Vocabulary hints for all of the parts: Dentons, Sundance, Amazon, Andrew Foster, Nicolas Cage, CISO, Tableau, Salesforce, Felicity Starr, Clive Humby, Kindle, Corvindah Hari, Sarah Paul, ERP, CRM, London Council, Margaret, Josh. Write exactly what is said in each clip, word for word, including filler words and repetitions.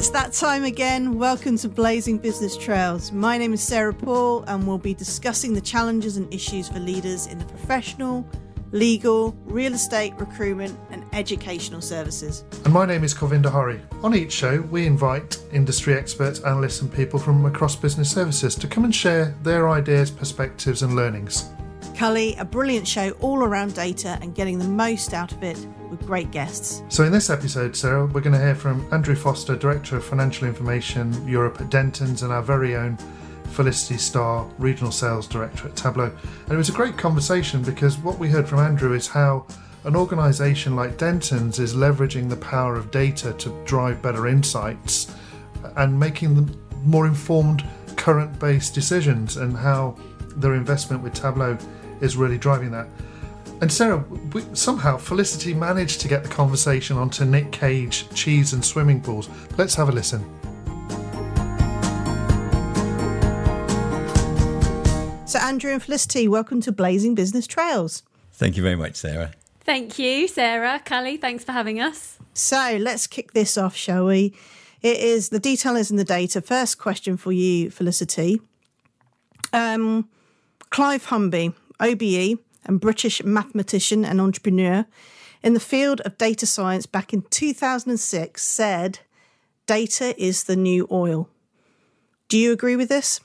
It's that time again. Welcome to Blazing Business Trails. My name is Sarah Paul, and we'll be discussing the challenges and issues for leaders in the professional, legal, real estate, recruitment, and educational services. And my name is Corvindah Hari. On each show, we invite industry experts, analysts, and people from across business services to come and share their ideas, perspectives, and learnings. Cully, a brilliant show all around data and getting the most out of it with great guests. So in this episode, Sarah, we're going to hear from Andrew Foster, Director of Financial Information Europe at Dentons, and our very own Felicity Starr, Regional Sales Director at Tableau. And it was a great conversation because what we heard from Andrew is how an organisation like Dentons is leveraging the power of data to drive better insights and making them more informed, current-based decisions, and how their investment with Tableau is really driving that. And Sarah, we, somehow Felicity managed to get the conversation onto Nick Cage, cheese and swimming pools. Let's have a listen. So Andrew and Felicity, welcome to Blazing Business Trails. Thank you very much, Sarah. Thank you, Sarah. Cully, thanks for having us. So let's kick this off, shall we? It is the detail is in the data. First question for you, Felicity. Um, Clive Humby, O B E and British mathematician and entrepreneur in the field of data science back in two thousand six, said, "Data is the new oil." Do you agree with this?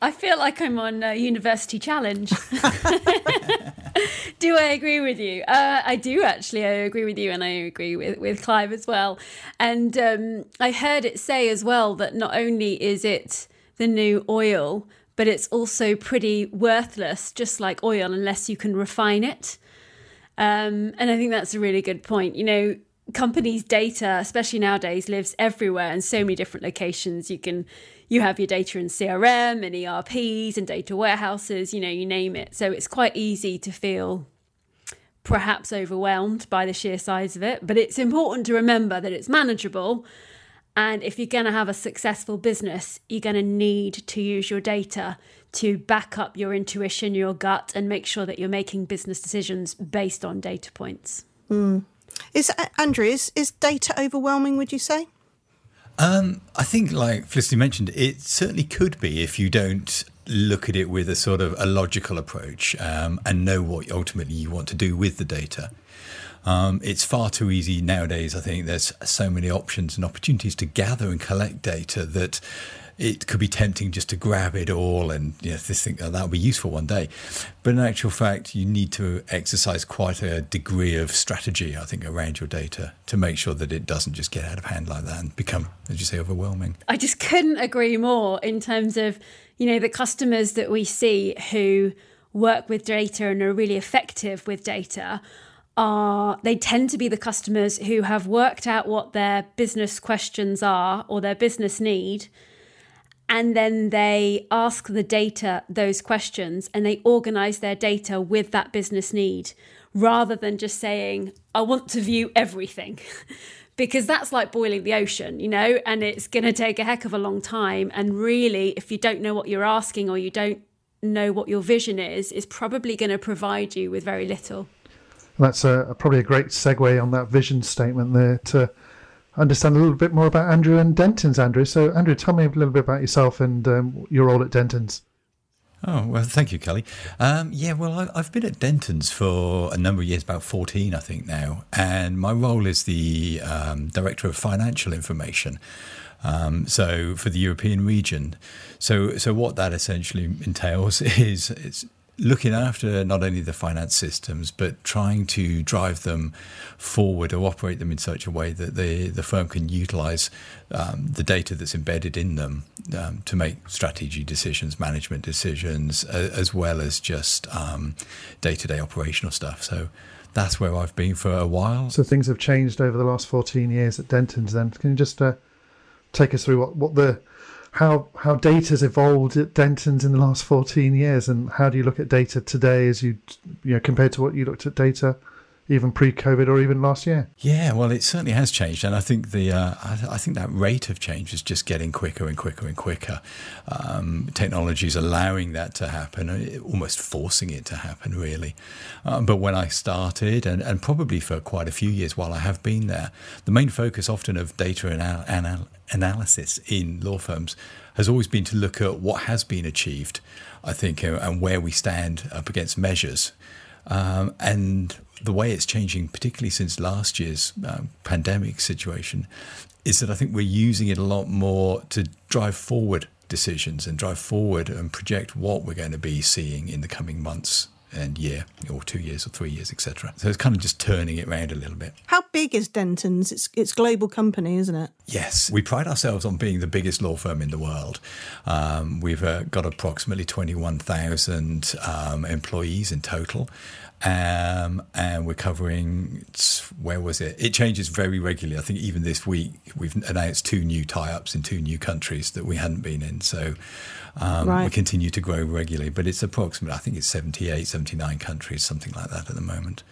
I feel like I'm on a university challenge. Do I agree with you? Uh, I do, actually. I agree with you, and I agree with, with Clive as well. And um, I heard it say as well that not only is it the new oil, but it's also pretty worthless, just like oil, unless you can refine it. Um, and I think that's a really good point. You know, companies' data, especially nowadays, lives everywhere in so many different locations. You can, you have your data in C R M and E R Ps and data warehouses, you know, you name it. So it's quite easy to feel perhaps overwhelmed by the sheer size of it. But it's important to remember that it's manageable. And if you're going to have a successful business, you're going to need to use your data to back up your intuition, your gut, and make sure that you're making business decisions based on data points. Mm. Is Andrew, is, is data overwhelming, would you say? Um, I think, like Felicity mentioned, it certainly could be if you don't look at it with a sort of a logical approach um, and know what ultimately you want to do with the data. Um, it's far too easy nowadays. I think there's so many options and opportunities to gather and collect data that it could be tempting just to grab it all and, you know, this thing, oh, that'll be useful one day. But in actual fact, you need to exercise quite a degree of strategy, I think, around your data to make sure that it doesn't just get out of hand like that and become, as you say, overwhelming. I just couldn't agree more in terms of, you know, the customers that we see who work with data and are really effective with data are, they tend to be the customers who have worked out what their business questions are or their business need, and then they ask the data those questions and they organise their data with that business need rather than just saying, I want to view everything, because that's like boiling the ocean, you know, and it's going to take a heck of a long time. And really, if you don't know what you're asking or you don't know what your vision is, it's probably going to provide you with very little. That's a, probably a great segue on that vision statement there to understand a little bit more about Andrew and Dentons, Andrew. So, Andrew, tell me a little bit about yourself and um, your role at Dentons. Oh, well, thank you, Cully. Um, yeah, well, I've been at Dentons for a number of years, about fourteen, I think now. And my role is the um, Director of Financial Information. Um, so for the European region. So, so what that essentially entails is it's looking after not only the finance systems, but trying to drive them forward or operate them in such a way that the, the firm can utilise um, the data that's embedded in them um, to make strategy decisions, management decisions, uh, as well as just um, day-to-day operational stuff. So that's where I've been for a while. So things have changed over the last fourteen years at Dentons then. Can you just uh, take us through what, what the... How how data's evolved at Dentons in the last fourteen years, and how do you look at data today as you, you know, compared to what you looked at data even pre-COVID or even last year. Yeah, well, it certainly has changed, and I think the uh, I, I think that rate of change is just getting quicker and quicker and quicker. Um, technology is allowing that to happen, almost forcing it to happen, really. Um, but when I started, and, and probably for quite a few years while I have been there, the main focus often of data and anal- anal- analysis in law firms has always been to look at what has been achieved, I think, and where we stand up against measures. Um, and the way it's changing, particularly since last year's um, pandemic situation, is that I think we're using it a lot more to drive forward decisions and drive forward and project what we're going to be seeing in the coming months and year or two years or three years, et cetera. So it's kind of just turning it around a little bit. How big is Dentons? It's it's global company, isn't it? Yes. We pride ourselves on being the biggest law firm in the world. Um, we've uh, got approximately twenty-one thousand um, employees in total. Um, and we're covering, where was it? It changes very regularly. I think even this week we've announced two new tie-ups in two new countries that we hadn't been in. So um, right. we continue to grow regularly, but it's approximately, I think it's seventy-eight, seventy-nine countries, something like that at the moment.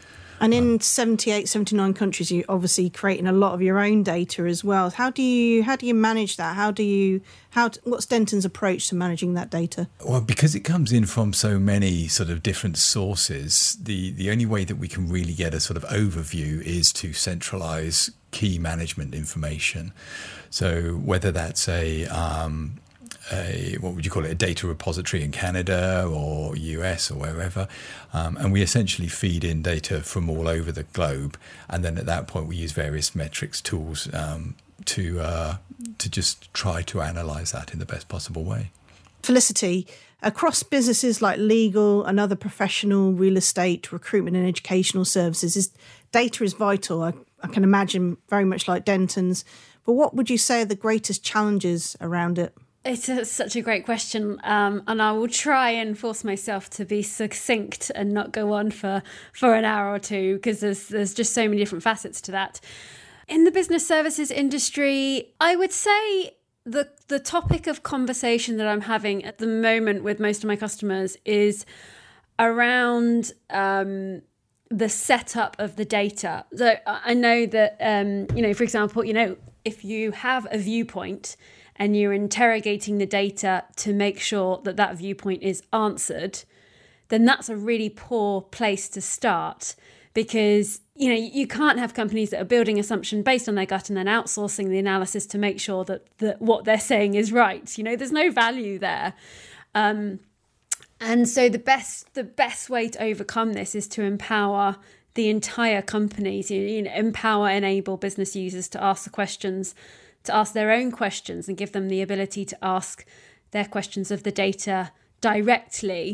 And in um, seventy-eight, seventy-nine countries, you're obviously creating a lot of your own data as well. How do you how do you manage that? How do you how do, what's Dentons' approach to managing that data? Well, because it comes in from so many sort of different sources, the the only way that we can really get a sort of overview is to centralise key management information. So whether that's a um, A, what would you call it, a data repository in Canada or U S or wherever. Um, and we essentially feed in data from all over the globe. And then at that point, we use various metrics tools um, to uh, to just try to analyse that in the best possible way. Felicity, across businesses like legal and other professional, real estate, recruitment and educational services, is, data is vital. I, I can imagine very much like Dentons. But what would you say are the greatest challenges around it? It's a, such a great question, um, and I will try and force myself to be succinct and not go on for, for an hour or two, because there's there's just so many different facets to that. In the business services industry, I would say the the topic of conversation that I'm having at the moment with most of my customers is around um, the setup of the data. So I know that um, you know, for example, you know, if you have a viewpoint and you're interrogating the data to make sure that that viewpoint is answered, then that's a really poor place to start, because you know you can't have companies that are building assumption based on their gut and then outsourcing the analysis to make sure that, that what they're saying is right. You know, there's no value there. Um, and so the best the best way to overcome this is to empower the entire company, to, you know, empower, enable business users to ask the questions, to ask their own questions, and give them the ability to ask their questions of the data directly.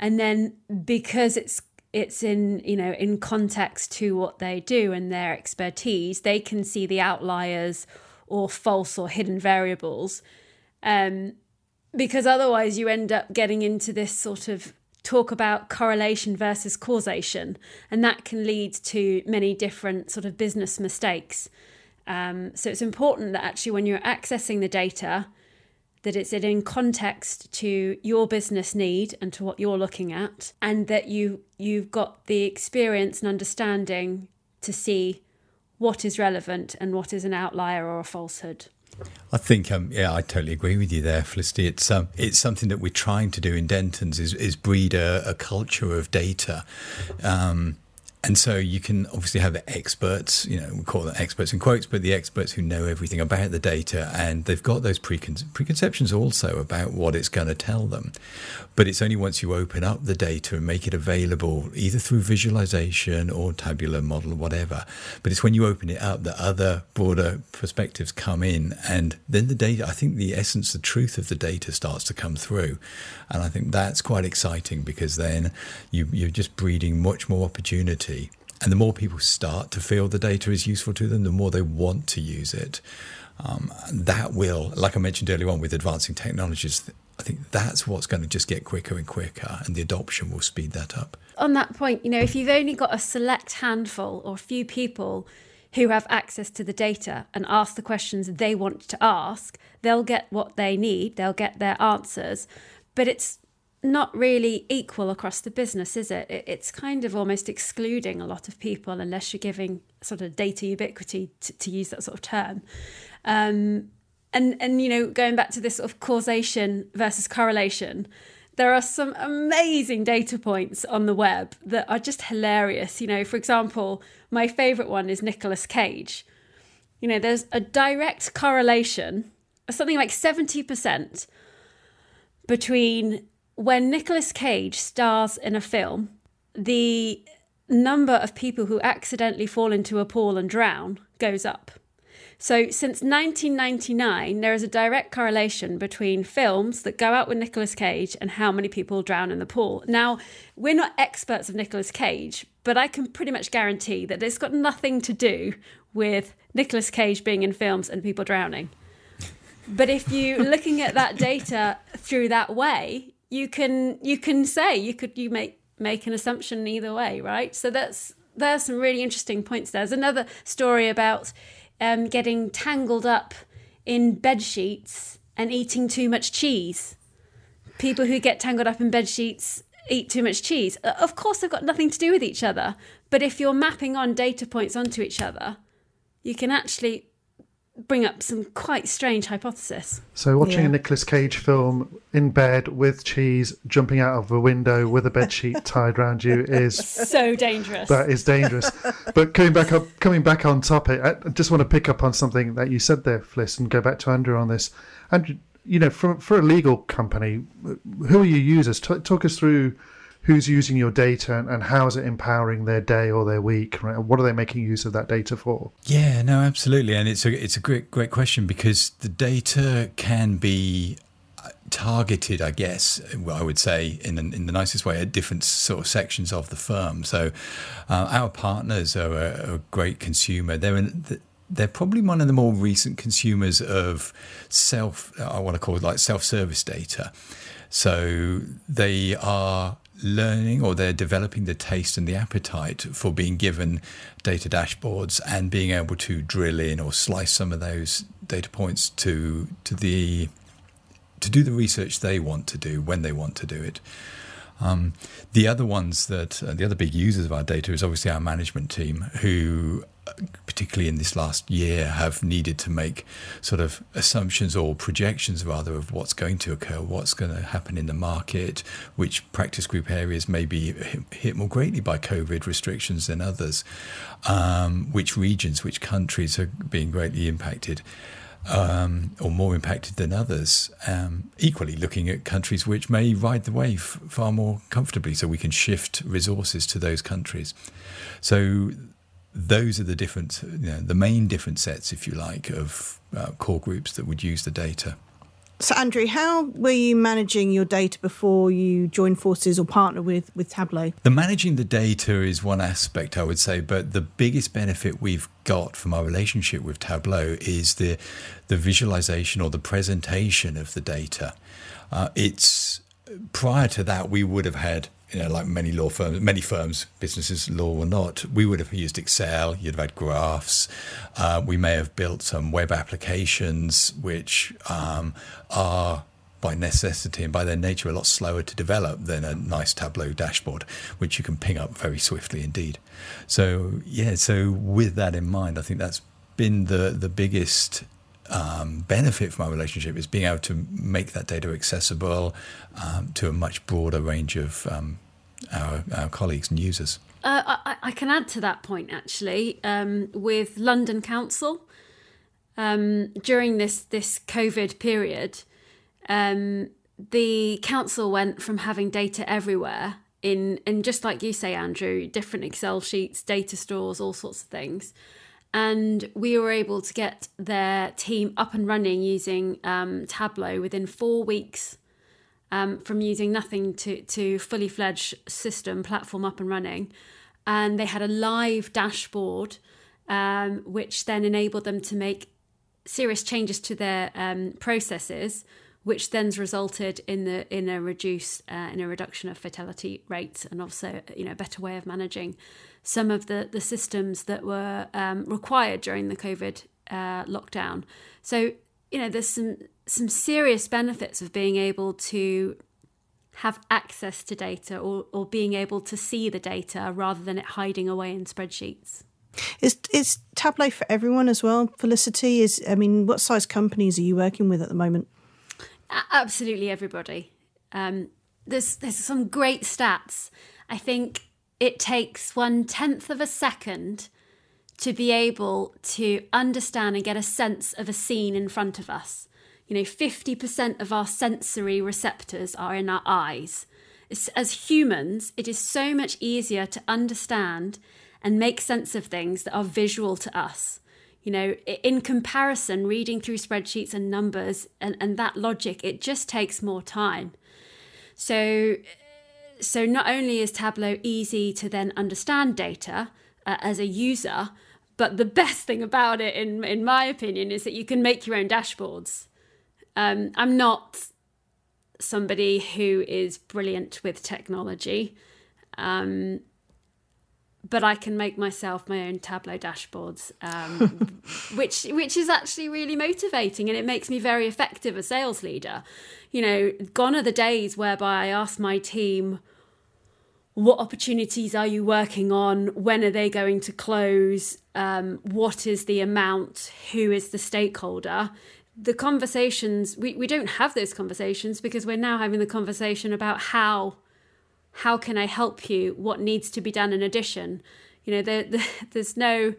And then because it's it's in, you know, in context to what they do and their expertise, they can see the outliers or false or hidden variables. Um, because otherwise you end up getting into this sort of talk about correlation versus causation. And that can lead to many different sort of business mistakes. Um, so it's important that actually when you're accessing the data, that it's in context to your business need and to what you're looking at, and that you, you've got the experience and understanding to see what is relevant and what is an outlier or a falsehood. I think, um, yeah, I totally agree with you there, Felicity. It's um, it's something that we're trying to do in Dentons is, is breed a, a culture of data. Um And so you can obviously have the experts, you know, we call them experts in quotes, but the experts who know everything about the data, and they've got those preconce- preconceptions also about what it's going to tell them. But it's only once you open up the data and make it available, either through visualization or tabular model, whatever. But it's when you open it up that other broader perspectives come in, and then the data, I think the essence, the truth of the data starts to come through. And I think that's quite exciting, because then you, you're just breeding much more opportunity. And the more people start to feel the data is useful to them, the more they want to use it. Um, and that will, like I mentioned earlier on with advancing technologies, I think that's what's going to just get quicker and quicker, and the adoption will speed that up. On that point, you know, if you've only got a select handful or a few people who have access to the data and ask the questions they want to ask, they'll get what they need, they'll get their answers. But it's not really equal across the business, is it? It's kind of almost excluding a lot of people unless you're giving sort of data ubiquity, to, to use that sort of term. Um, and, and, you know, going back to this sort of causation versus correlation, there are some amazing data points on the web that are just hilarious. You know, for example, my favourite one is Nicolas Cage. You know, there's a direct correlation of something like seventy percent between when Nicolas Cage stars in a film, the number of people who accidentally fall into a pool and drown goes up. So since nineteen ninety-nine, there is a direct correlation between films that go out with Nicolas Cage and how many people drown in the pool. Now, we're not experts of Nicolas Cage, but I can pretty much guarantee that it's got nothing to do with Nicolas Cage being in films and people drowning. But if you're looking at that data through that way, you can you can say you could you make make an assumption either way, right? So that's there's some really interesting points there. There's another story about um, getting tangled up in bed sheets and eating too much cheese. People who get tangled up in bed sheets eat too much cheese. Of course, they've got nothing to do with each other. But if you're mapping on data points onto each other, you can actually bring up some quite strange hypothesis. So watching yeah. a Nicolas Cage film in bed with cheese, jumping out of a window with a bedsheet tied around you is so dangerous. That is dangerous. But coming back up, coming back on topic, I just want to pick up on something that you said there, Fliss, and go back to Andrew on this. Andrew, you know, for for a legal company, who are your users? T- talk us through who's using your data and, and how is it empowering their day or their week, right? What are they making use of that data for? Yeah, no, absolutely. And it's a, it's a great, great question because the data can be targeted, I guess, I would say in the, in the nicest way, at different sort of sections of the firm. So uh, our partners are a, a great consumer. They're in the, They're probably one of the more recent consumers of self, I want to call it like self-service data. So they are learning or they're developing the taste and the appetite for being given data dashboards and being able to drill in or slice some of those data points to to the to do the research they want to do when they want to do it. Um, the other ones that uh, the other big users of our data is obviously our management team, who particularly in this last year have needed to make sort of assumptions or projections rather of what's going to occur, what's going to happen in the market, which practice group areas may be hit more greatly by COVID restrictions than others, um, which regions, which countries are being greatly impacted. Um, or more impacted than others, um, equally looking at countries which may ride the wave far more comfortably so we can shift resources to those countries. So those are the different, you know, the main different sets, if you like, of uh, core groups that would use the data. So, Andrew, how were you managing your data before you joined forces or partner with, with Tableau? The managing the data is one aspect, I would say, but the biggest benefit we've got from our relationship with Tableau is the the visualization or the presentation of the data. Uh, it's prior to that, we would have had, you know, like many law firms, many firms, businesses, law or not, we would have used Excel, you'd have had graphs. Uh, we may have built some web applications which um, are by necessity and by their nature a lot slower to develop than a nice Tableau dashboard, which you can ping up very swiftly indeed. So, yeah, so with that in mind, I think that's been the, the biggest Um, benefit from our relationship is being able to make that data accessible um, to a much broader range of um, our, our colleagues and users. Uh, I, I can add to that point, actually, um, with London Council. Um, during this, this COVID period, um, the council went from having data everywhere in, and just like you say, Andrew, different Excel sheets, data stores, all sorts of things. And we were able to get their team up and running using um, Tableau within four weeks um, from using nothing to, to fully fledged system platform up and running. And they had a live dashboard, um, which then enabled them to make serious changes to their um, processes, which then resulted in the in a reduced uh, in a reduction of fatality rates and also, you know, a better way of managing some of the the systems that were um, required during the COVID uh, lockdown. So, you know, there's some some serious benefits of being able to have access to data or, or being able to see the data rather than it hiding away in spreadsheets. Is is Tableau for everyone as well? Felicity, is I mean, what size companies are you working with at the moment? Absolutely everybody. Um, there's there's some great stats. I think it takes one tenth of a second to be able to understand and get a sense of a scene in front of us. You know, fifty percent of our sensory receptors are in our eyes. It's, as humans, it is so much easier to understand and make sense of things that are visual to us. You know, in comparison, reading through spreadsheets and numbers and, and that logic, it just takes more time. So, so not only is Tableau easy to then understand data uh, as a user, but the best thing about it, in, in my opinion, is that you can make your own dashboards. Um, I'm not somebody who is brilliant with technology, um, but I can make myself my own Tableau dashboards, um, which which is actually really motivating, and it makes me very effective as a sales leader. You know, gone are the days whereby I ask my team, what opportunities are you working on? When are they going to close? Um, what is the amount? Who is the stakeholder? The conversations, we, we don't have those conversations because we're now having the conversation about how how can I help you? What needs to be done in addition? You know, there, there, there's no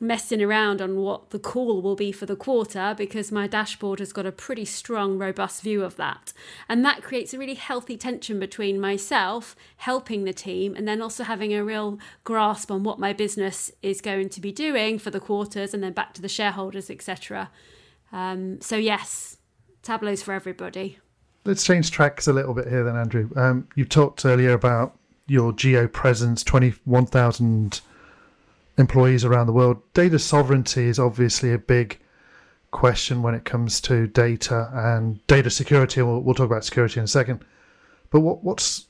messing around on what the call will be for the quarter because my dashboard has got a pretty strong, robust view of that. And that creates a really healthy tension between myself helping the team and then also having a real grasp on what my business is going to be doing for the quarters and then back to the shareholders, et cetera. Um, so yes, Tableau's for everybody. Let's change tracks a little bit here then, Andrew. Um, you talked earlier about your geo presence, twenty-one thousand employees around the world. Data sovereignty is obviously a big question when it comes to data and data security. We'll, we'll talk about security in a second. But what, what's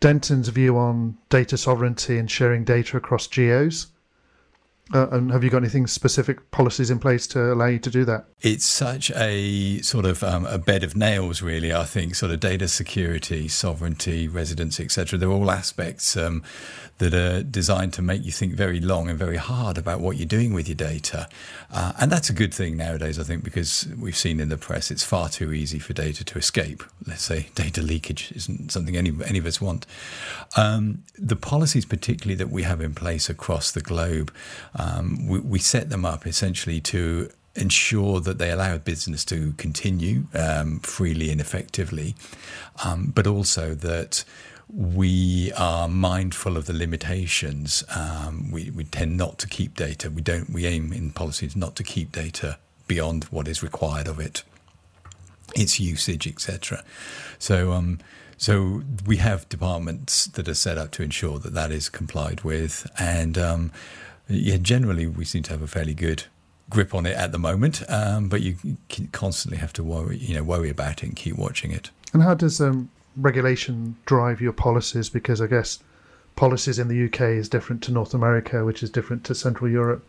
Dentons' view on data sovereignty and sharing data across geos? Uh, and have you got anything specific policies in place to allow you to do that? It's such a sort of um, a bed of nails, really, I think, sort of data security, sovereignty, residence, et cetera. They're all aspects um, that are designed to make you think very long and very hard about what you're doing with your data. Uh, and that's a good thing nowadays, I think, because we've seen in the press it's far too easy for data to escape. Let's say data leakage isn't something any, any of us want. Um, the policies particularly that we have in place across the globe, Um, we, we set them up essentially to ensure that they allow business to continue um, freely and effectively, um, but also that we are mindful of the limitations. Um, we, we tend not to keep data. We don't. We aim in policies not to keep data beyond what is required of it, its usage, et cetera. So. Um, So we have departments that are set up to ensure that that is complied with. And um, yeah, generally, we seem to have a fairly good grip on it at the moment. Um, but you constantly have to worry, you know, worry about it and keep watching it. And how does um, regulation drive your policies? Because I guess policies in the U K is different to North America, which is different to Central Europe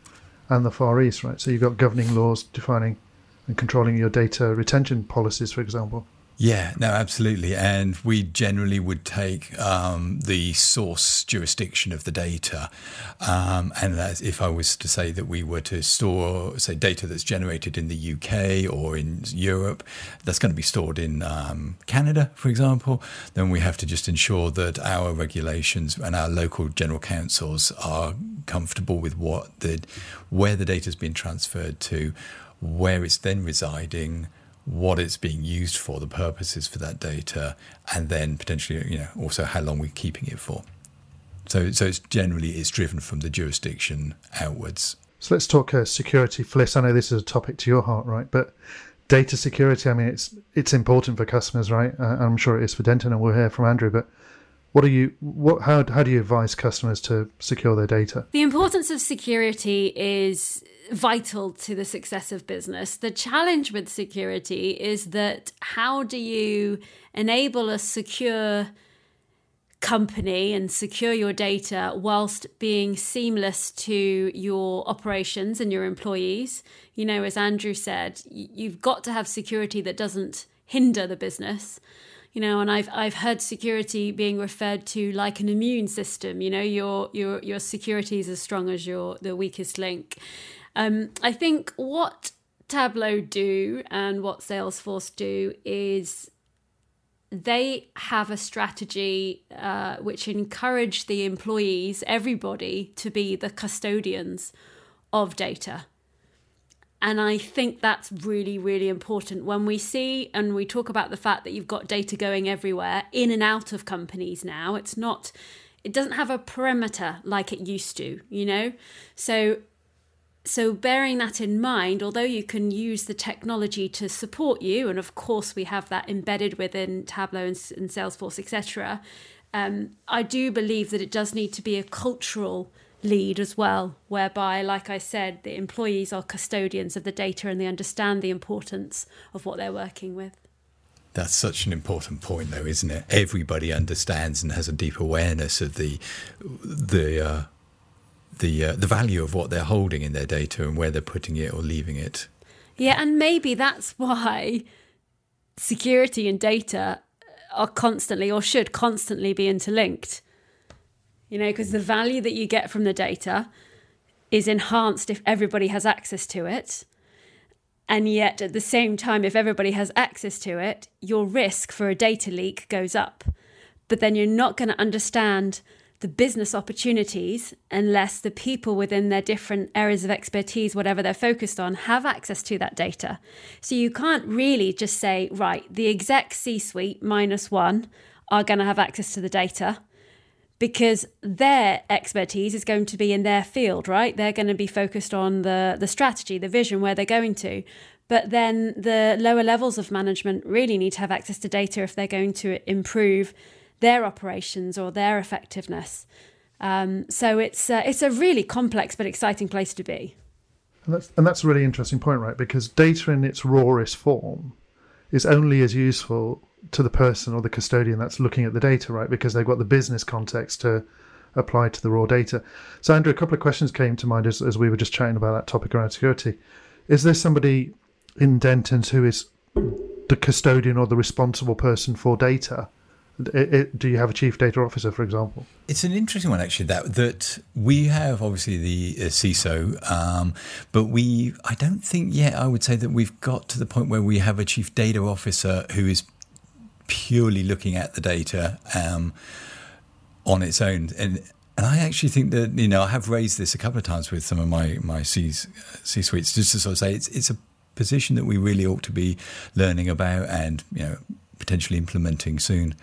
and the Far East, right? So you've got governing laws defining and controlling your data retention policies, for example. Yeah, no, absolutely. And we generally would take um, the source jurisdiction of the data. Um, and that's if I was to say that we were to store, say, data that's generated in the U K or in Europe, that's going to be stored in um, Canada, for example, then we have to just ensure that our regulations and our local general councils are comfortable with what the where the data has been transferred to, where it's then residing, what it's being used for, the purposes for that data, and then potentially, you know, also how long we're keeping it for. So, so it's generally it's driven from the jurisdiction outwards. So let's talk uh, security, Fliss. I know this is a topic to your heart, right? But data security, I mean, it's it's important for customers, right? Uh, I'm sure it is for Denton, and we'll hear from Andrew. But what are you? What? How? How do you advise customers to secure their data? The importance of security is vital to the success of business. The challenge with security is that how do you enable a secure company and secure your data whilst being seamless to your operations and your employees? You know, as Andrew said, you've got to have security that doesn't hinder the business. you know, and I've I've heard security being referred to like an immune system. You know, your your your security is as strong as your the weakest link. Um, I think what Tableau do and what Salesforce do is they have a strategy uh, which encourage the employees, everybody, to be the custodians of data. And I think that's really, really important when we see and we talk about the fact that you've got data going everywhere in and out of companies now. It's not, it doesn't have a perimeter like it used to, you know? So, so bearing that in mind, although you can use the technology to support you, and of course we have that embedded within Tableau and, and Salesforce, et cetera, um, I do believe that it does need to be a cultural lead as well, whereby, like I said, the employees are custodians of the data and they understand the importance of what they're working with. That's such an important point, though, isn't it? Everybody understands and has a deep awareness of the the uh, the uh, the value of what they're holding in their data and where they're putting it or leaving it. Yeah, and maybe that's why security and data are constantly, or should constantly, be interlinked. You know, because the value that you get from the data is enhanced if everybody has access to it. And yet at the same time, if everybody has access to it, your risk for a data leak goes up. But then you're not going to understand the business opportunities unless the people within their different areas of expertise, whatever they're focused on, have access to that data. So you can't really just say, right, the exec C-suite minus one are going to have access to the data, because their expertise is going to be in their field, right? They're going to be focused on the, the strategy, the vision, where they're going to. But then the lower levels of management really need to have access to data if they're going to improve their operations or their effectiveness. Um, so it's uh, it's a really complex but exciting place to be. And that's, and that's a really interesting point, right? Because data in its rawest form is only as useful to the person or the custodian that's looking at the data, right? Because they've got the business context to apply to the raw data. So, Andrew, a couple of questions came to mind as, as we were just chatting about that topic around security. Is there somebody in Dentons who is the custodian or the responsible person for data? It, it, do you have a chief data officer, for example? It's an interesting one, actually, that that we have, obviously, the uh, C I S O, um, but we, I don't think yet, I would say that we've got to the point where we have a chief data officer who is purely looking at the data um, on its own. And and I actually think that, you know, I have raised this a couple of times with some of my, my C's, C-suites, just to sort of say it's it's a position that we really ought to be learning about and, you know, potentially implementing soon.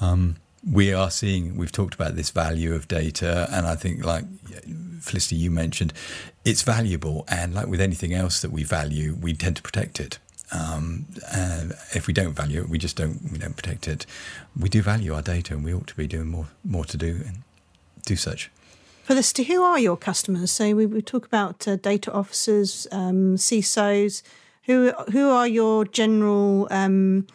Um, we are seeing, we've talked about this value of data, and I think, like Felicity, you mentioned, it's valuable, and like with anything else that we value, we tend to protect it. Um, uh, if we don't value it, we just don't we don't protect it. We do value our data, and we ought to be doing more more to do and do such. Felicity, who are your customers? So we, we talk about uh, data officers, um, C I S Os. Who who are your general um,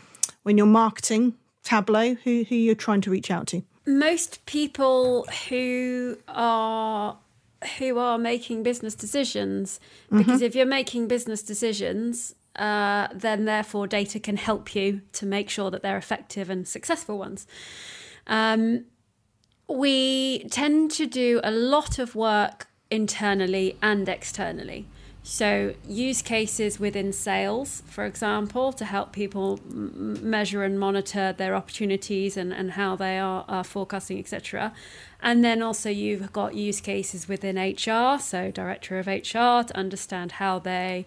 when you're marketing Tableau? Who who you're trying to reach out to? Most people who are who are making business decisions, because mm-hmm. if you're making business decisions, Uh, then therefore data can help you to make sure that they're effective and successful ones. Um, we tend to do a lot of work internally and externally. So use cases within sales, for example, to help people m- measure and monitor their opportunities and, and how they are, are forecasting, et cetera. And then also you've got use cases within H R, so director of H R, to understand how they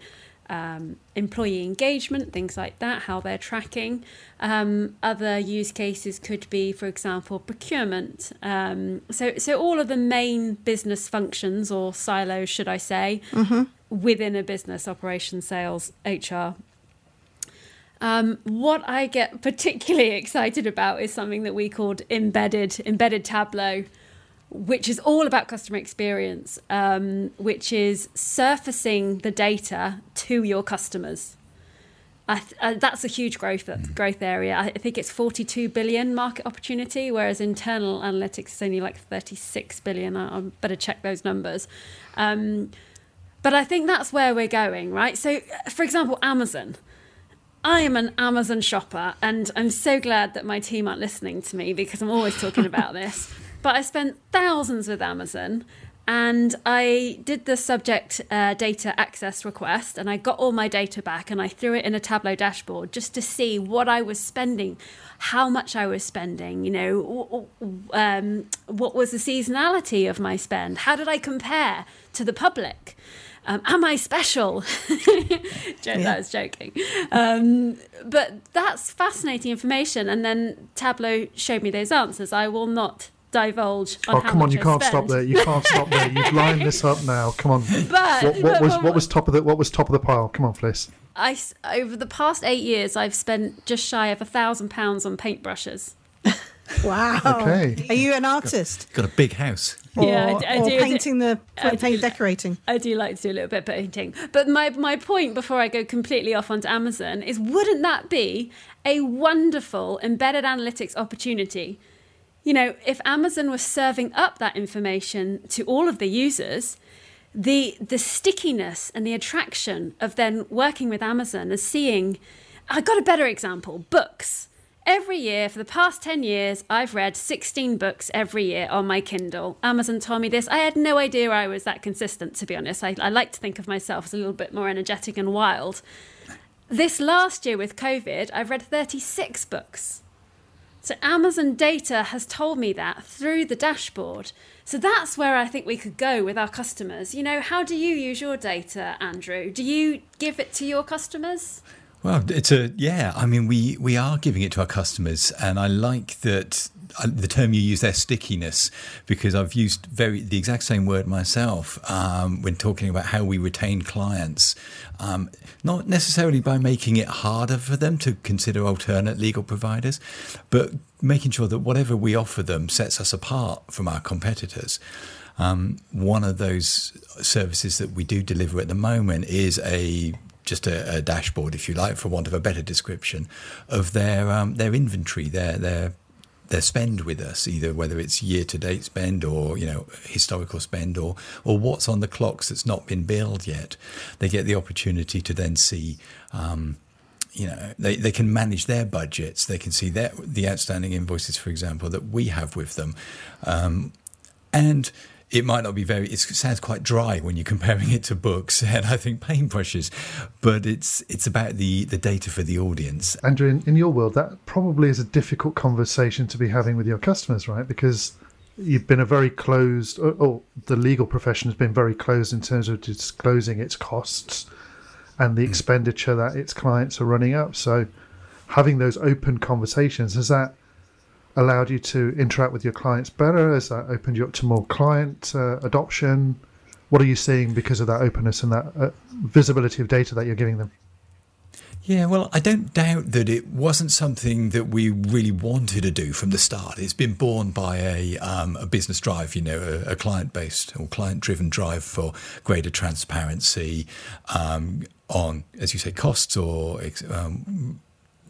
Um, employee engagement, things like that, how they're tracking. Um, other use cases could be, for example, procurement. Um, so, so all of the main business functions or silos, should I say, mm-hmm. within a business, operations, sales, H R. Um, what I get particularly excited about is something that we called embedded, embedded Tableau, which is all about customer experience, um, which is surfacing the data to your customers. I th- uh, that's a huge growth growth area. I think it's forty-two billion market opportunity, whereas internal analytics is only like thirty-six billion. I, I better check those numbers. Um, but I think that's where we're going, right? So, for example, Amazon. I am an Amazon shopper, and I'm so glad that my team aren't listening to me because I'm always talking about this. But I spent thousands with Amazon, and I did the subject uh, data access request, and I got all my data back, and I threw it in a Tableau dashboard just to see what I was spending, how much I was spending, you know, um, what was the seasonality of my spend? How did I compare to the public? Um, am I special? Yeah. That was joking. Um, but that's fascinating information. And then Tableau showed me those answers. I will not divulge on oh, how come on, much you I can't spend. Stop there. You can't stop there. You've lined this up now. Come on. But, what, what, but, was, what, was top of the, what was top of the pile? Come on, Fliss. I, over the past eight years, I've spent just shy of one thousand pounds on paintbrushes. Wow. Okay. Are you an artist? Got, got a big house. Or, yeah, I, I or do, painting the I paint do, decorating. I do like to do a little bit of painting. But my, my point before I go completely off onto Amazon is, wouldn't that be a wonderful embedded analytics opportunity? You know, if Amazon was serving up that information to all of the users, the the stickiness and the attraction of then working with Amazon and seeing, I got a better example, books. Every year, for the past ten years, I've read sixteen books every year on my Kindle. Amazon told me this. I had no idea I was that consistent, to be honest. I, I like to think of myself as a little bit more energetic and wild. This last year with COVID, I've read thirty-six books. So Amazon data has told me that through the dashboard. So that's where I think we could go with our customers. You know, how do you use your data, Andrew? Do you give it to your customers? Well, it's a, yeah, I mean, we, we are giving it to our customers, and I like that uh, the term you use there, stickiness, because I've used very the exact same word myself um, when talking about how we retain clients, um, not necessarily by making it harder for them to consider alternate legal providers, but making sure that whatever we offer them sets us apart from our competitors. Um, one of those services that we do deliver at the moment is a just a, a dashboard, if you like, for want of a better description, of their um, their inventory, their their their spend with us, either whether it's year to date spend or, you know, historical spend or or what's on the clocks that's not been billed yet. They get the opportunity to then see. Um, You know, they, they can manage their budgets. They can see their, the outstanding invoices, for example, that we have with them, um, and. It might not be very, it sounds quite dry when you're comparing it to books and I think paintbrushes, but it's it's about the, the data for the audience. Andrew, in, in your world, that probably is a difficult conversation to be having with your customers, right? Because you've been a very closed, or, or the legal profession has been very closed in terms of disclosing its costs and the mm. expenditure that its clients are running up. So having those open conversations, has that allowed you to interact with your clients better? Has that opened you up to more client uh, adoption? What are you seeing because of that openness and that uh, visibility of data that you're giving them? Yeah, well, I don't doubt that it wasn't something that we really wanted to do from the start. It's been born by a um, a business drive, you know, a, a client-based or client-driven drive for greater transparency um, on, as you say, costs or um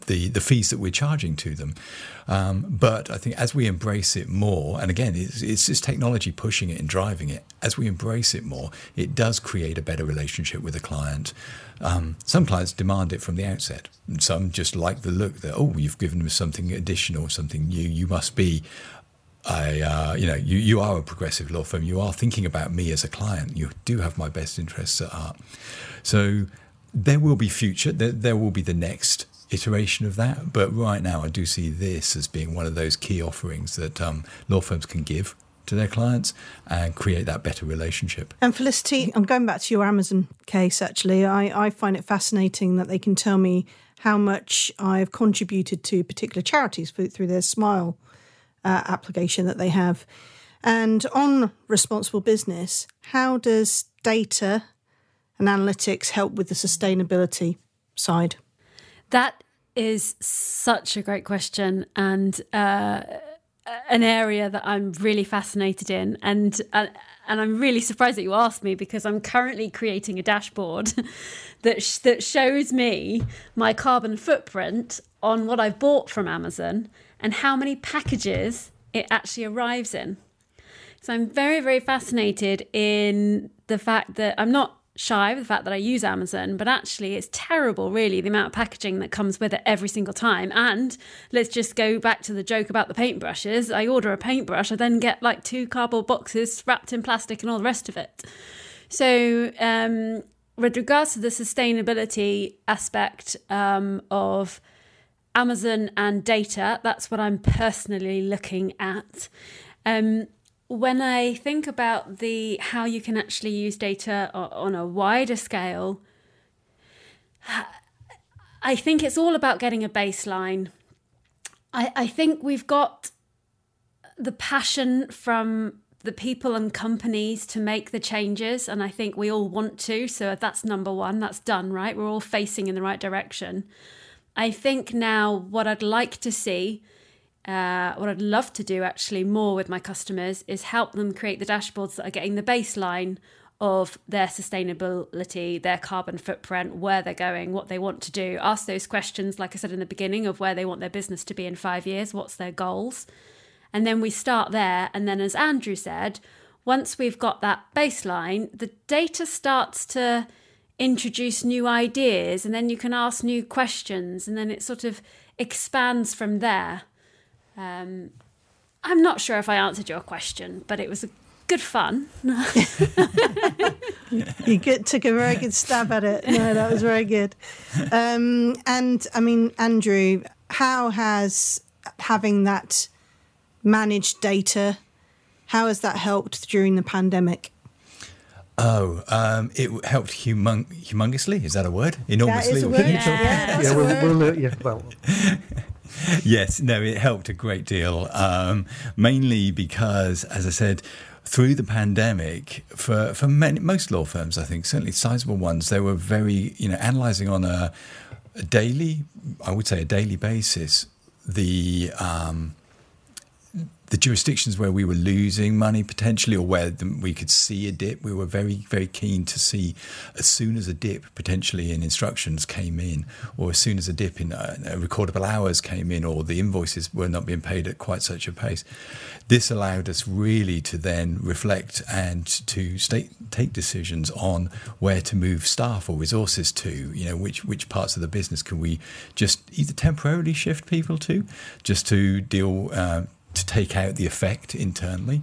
The, the fees that we're charging to them. Um, but I think as we embrace it more, and again, it's, it's just technology pushing it and driving it, as we embrace it more, it does create a better relationship with a client. Um, some clients demand it from the outset. And some just like the look that, oh, you've given us something additional, something new. You must be, a, uh, you know, you, you are a progressive law firm. You are thinking about me as a client. You do have my best interests at heart. So there will be future. There, there will be the next iteration of that, but right now I do see this as being one of those key offerings that um, law firms can give to their clients and create that better relationship. And Felicity, I'm going back to your Amazon case actually. I, I find it fascinating that they can tell me how much I've contributed to particular charities through their Smile uh, application that they have. And on responsible business, how does data and analytics help with the sustainability side? That is such a great question and uh, an area that I'm really fascinated in. And uh, and I'm really surprised that you asked me because I'm currently creating a dashboard that sh- that shows me my carbon footprint on what I've bought from Amazon and how many packages it actually arrives in. So I'm very, very fascinated in the fact that I'm not shy of the fact that I use Amazon, but actually it's terrible, really, the amount of packaging that comes with it every single time. And let's just go back to the joke about the paintbrushes. I order a paintbrush, I then get like two cardboard boxes wrapped in plastic and all the rest of it. So um, with regards to the sustainability aspect um, of Amazon and data, that's what I'm personally looking at. Um, when I think about the how you can actually use data on a wider scale, I think it's all about getting a baseline. I, I think we've got the passion from the people and companies to make the changes, and I think we all want to, so that's number one, that's done, right? We're all facing in the right direction. I think now what I'd like to see, uh, what I'd love to do actually more with my customers, is help them create the dashboards that are getting the baseline of their sustainability, their carbon footprint, where they're going, what they want to do. Ask those questions, like I said in the beginning, of where they want their business to be in five years, what's their goals. And then we start there. And then, as Andrew said, once we've got that baseline, the data starts to introduce new ideas, and then you can ask new questions, and then it sort of expands from there. Um, I'm not sure if I answered your question, but it was a good fun. You get, took a very good stab at it. No, that was very good. Um, and I mean, Andrew, how has having that managed data, how has that helped during the pandemic? Oh, um, it helped humong- humongously. Is that a word? Enormously. That is a word. Yeah. Yeah, we'll, we'll, we'll, yeah, well. Yes, no, it helped a great deal, um, mainly because, as I said, through the pandemic, for, for many, most law firms, I think, certainly sizable ones, they were very, you know, analysing on a, a daily, I would say a daily basis, the... Um, the jurisdictions where we were losing money potentially, or where we could see a dip. We were very, very keen to see, as soon as a dip potentially in instructions came in, or as soon as a dip in uh, recordable hours came in, or the invoices were not being paid at quite such a pace. This allowed us really to then reflect and to state, take decisions on where to move staff or resources to, you know, which, which parts of the business can we just either temporarily shift people to, just to deal... Uh, to take out the effect internally.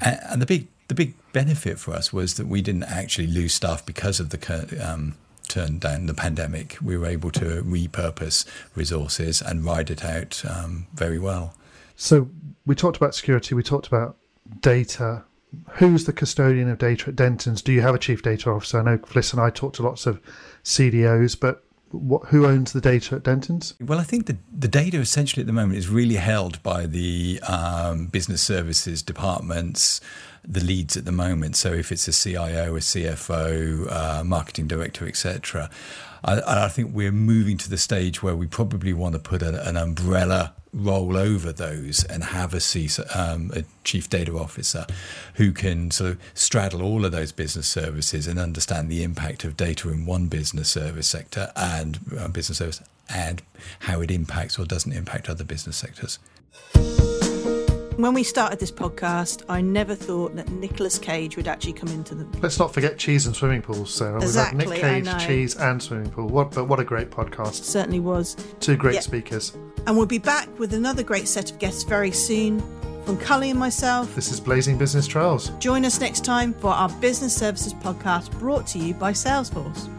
And the big the big benefit for us was that we didn't actually lose staff because of the um, turn down the pandemic. We were able to repurpose resources and ride it out um, very well. So we talked about security, we talked about data. Who's the custodian of data at Dentons? Do you have a chief data officer? I know Fliss and I talked to lots of C D Os, but What, who owns the data at Dentons? Well, I think the, the data essentially at the moment is really held by the um, business services departments, the leads at the moment. So if it's a C I O, a C F O, uh, marketing director, et cetera. I, I think we're moving to the stage where we probably want to put a, an umbrella roll over those and have a, C, um, a chief data officer who can sort of straddle all of those business services and understand the impact of data in one business service sector and uh, business service and how it impacts or doesn't impact other business sectors. When we started this podcast, I never thought that Nicolas Cage would actually come into the... Let's not forget cheese and swimming pools, Sarah. Exactly, We've had Nick Cage, cheese and swimming pool. What, but what a great podcast. It certainly was. Two great yeah. speakers. And we'll be back with another great set of guests very soon. From Cully and myself... This is Blazing Business Trails. Join us next time for our Business Services podcast, brought to you by Salesforce.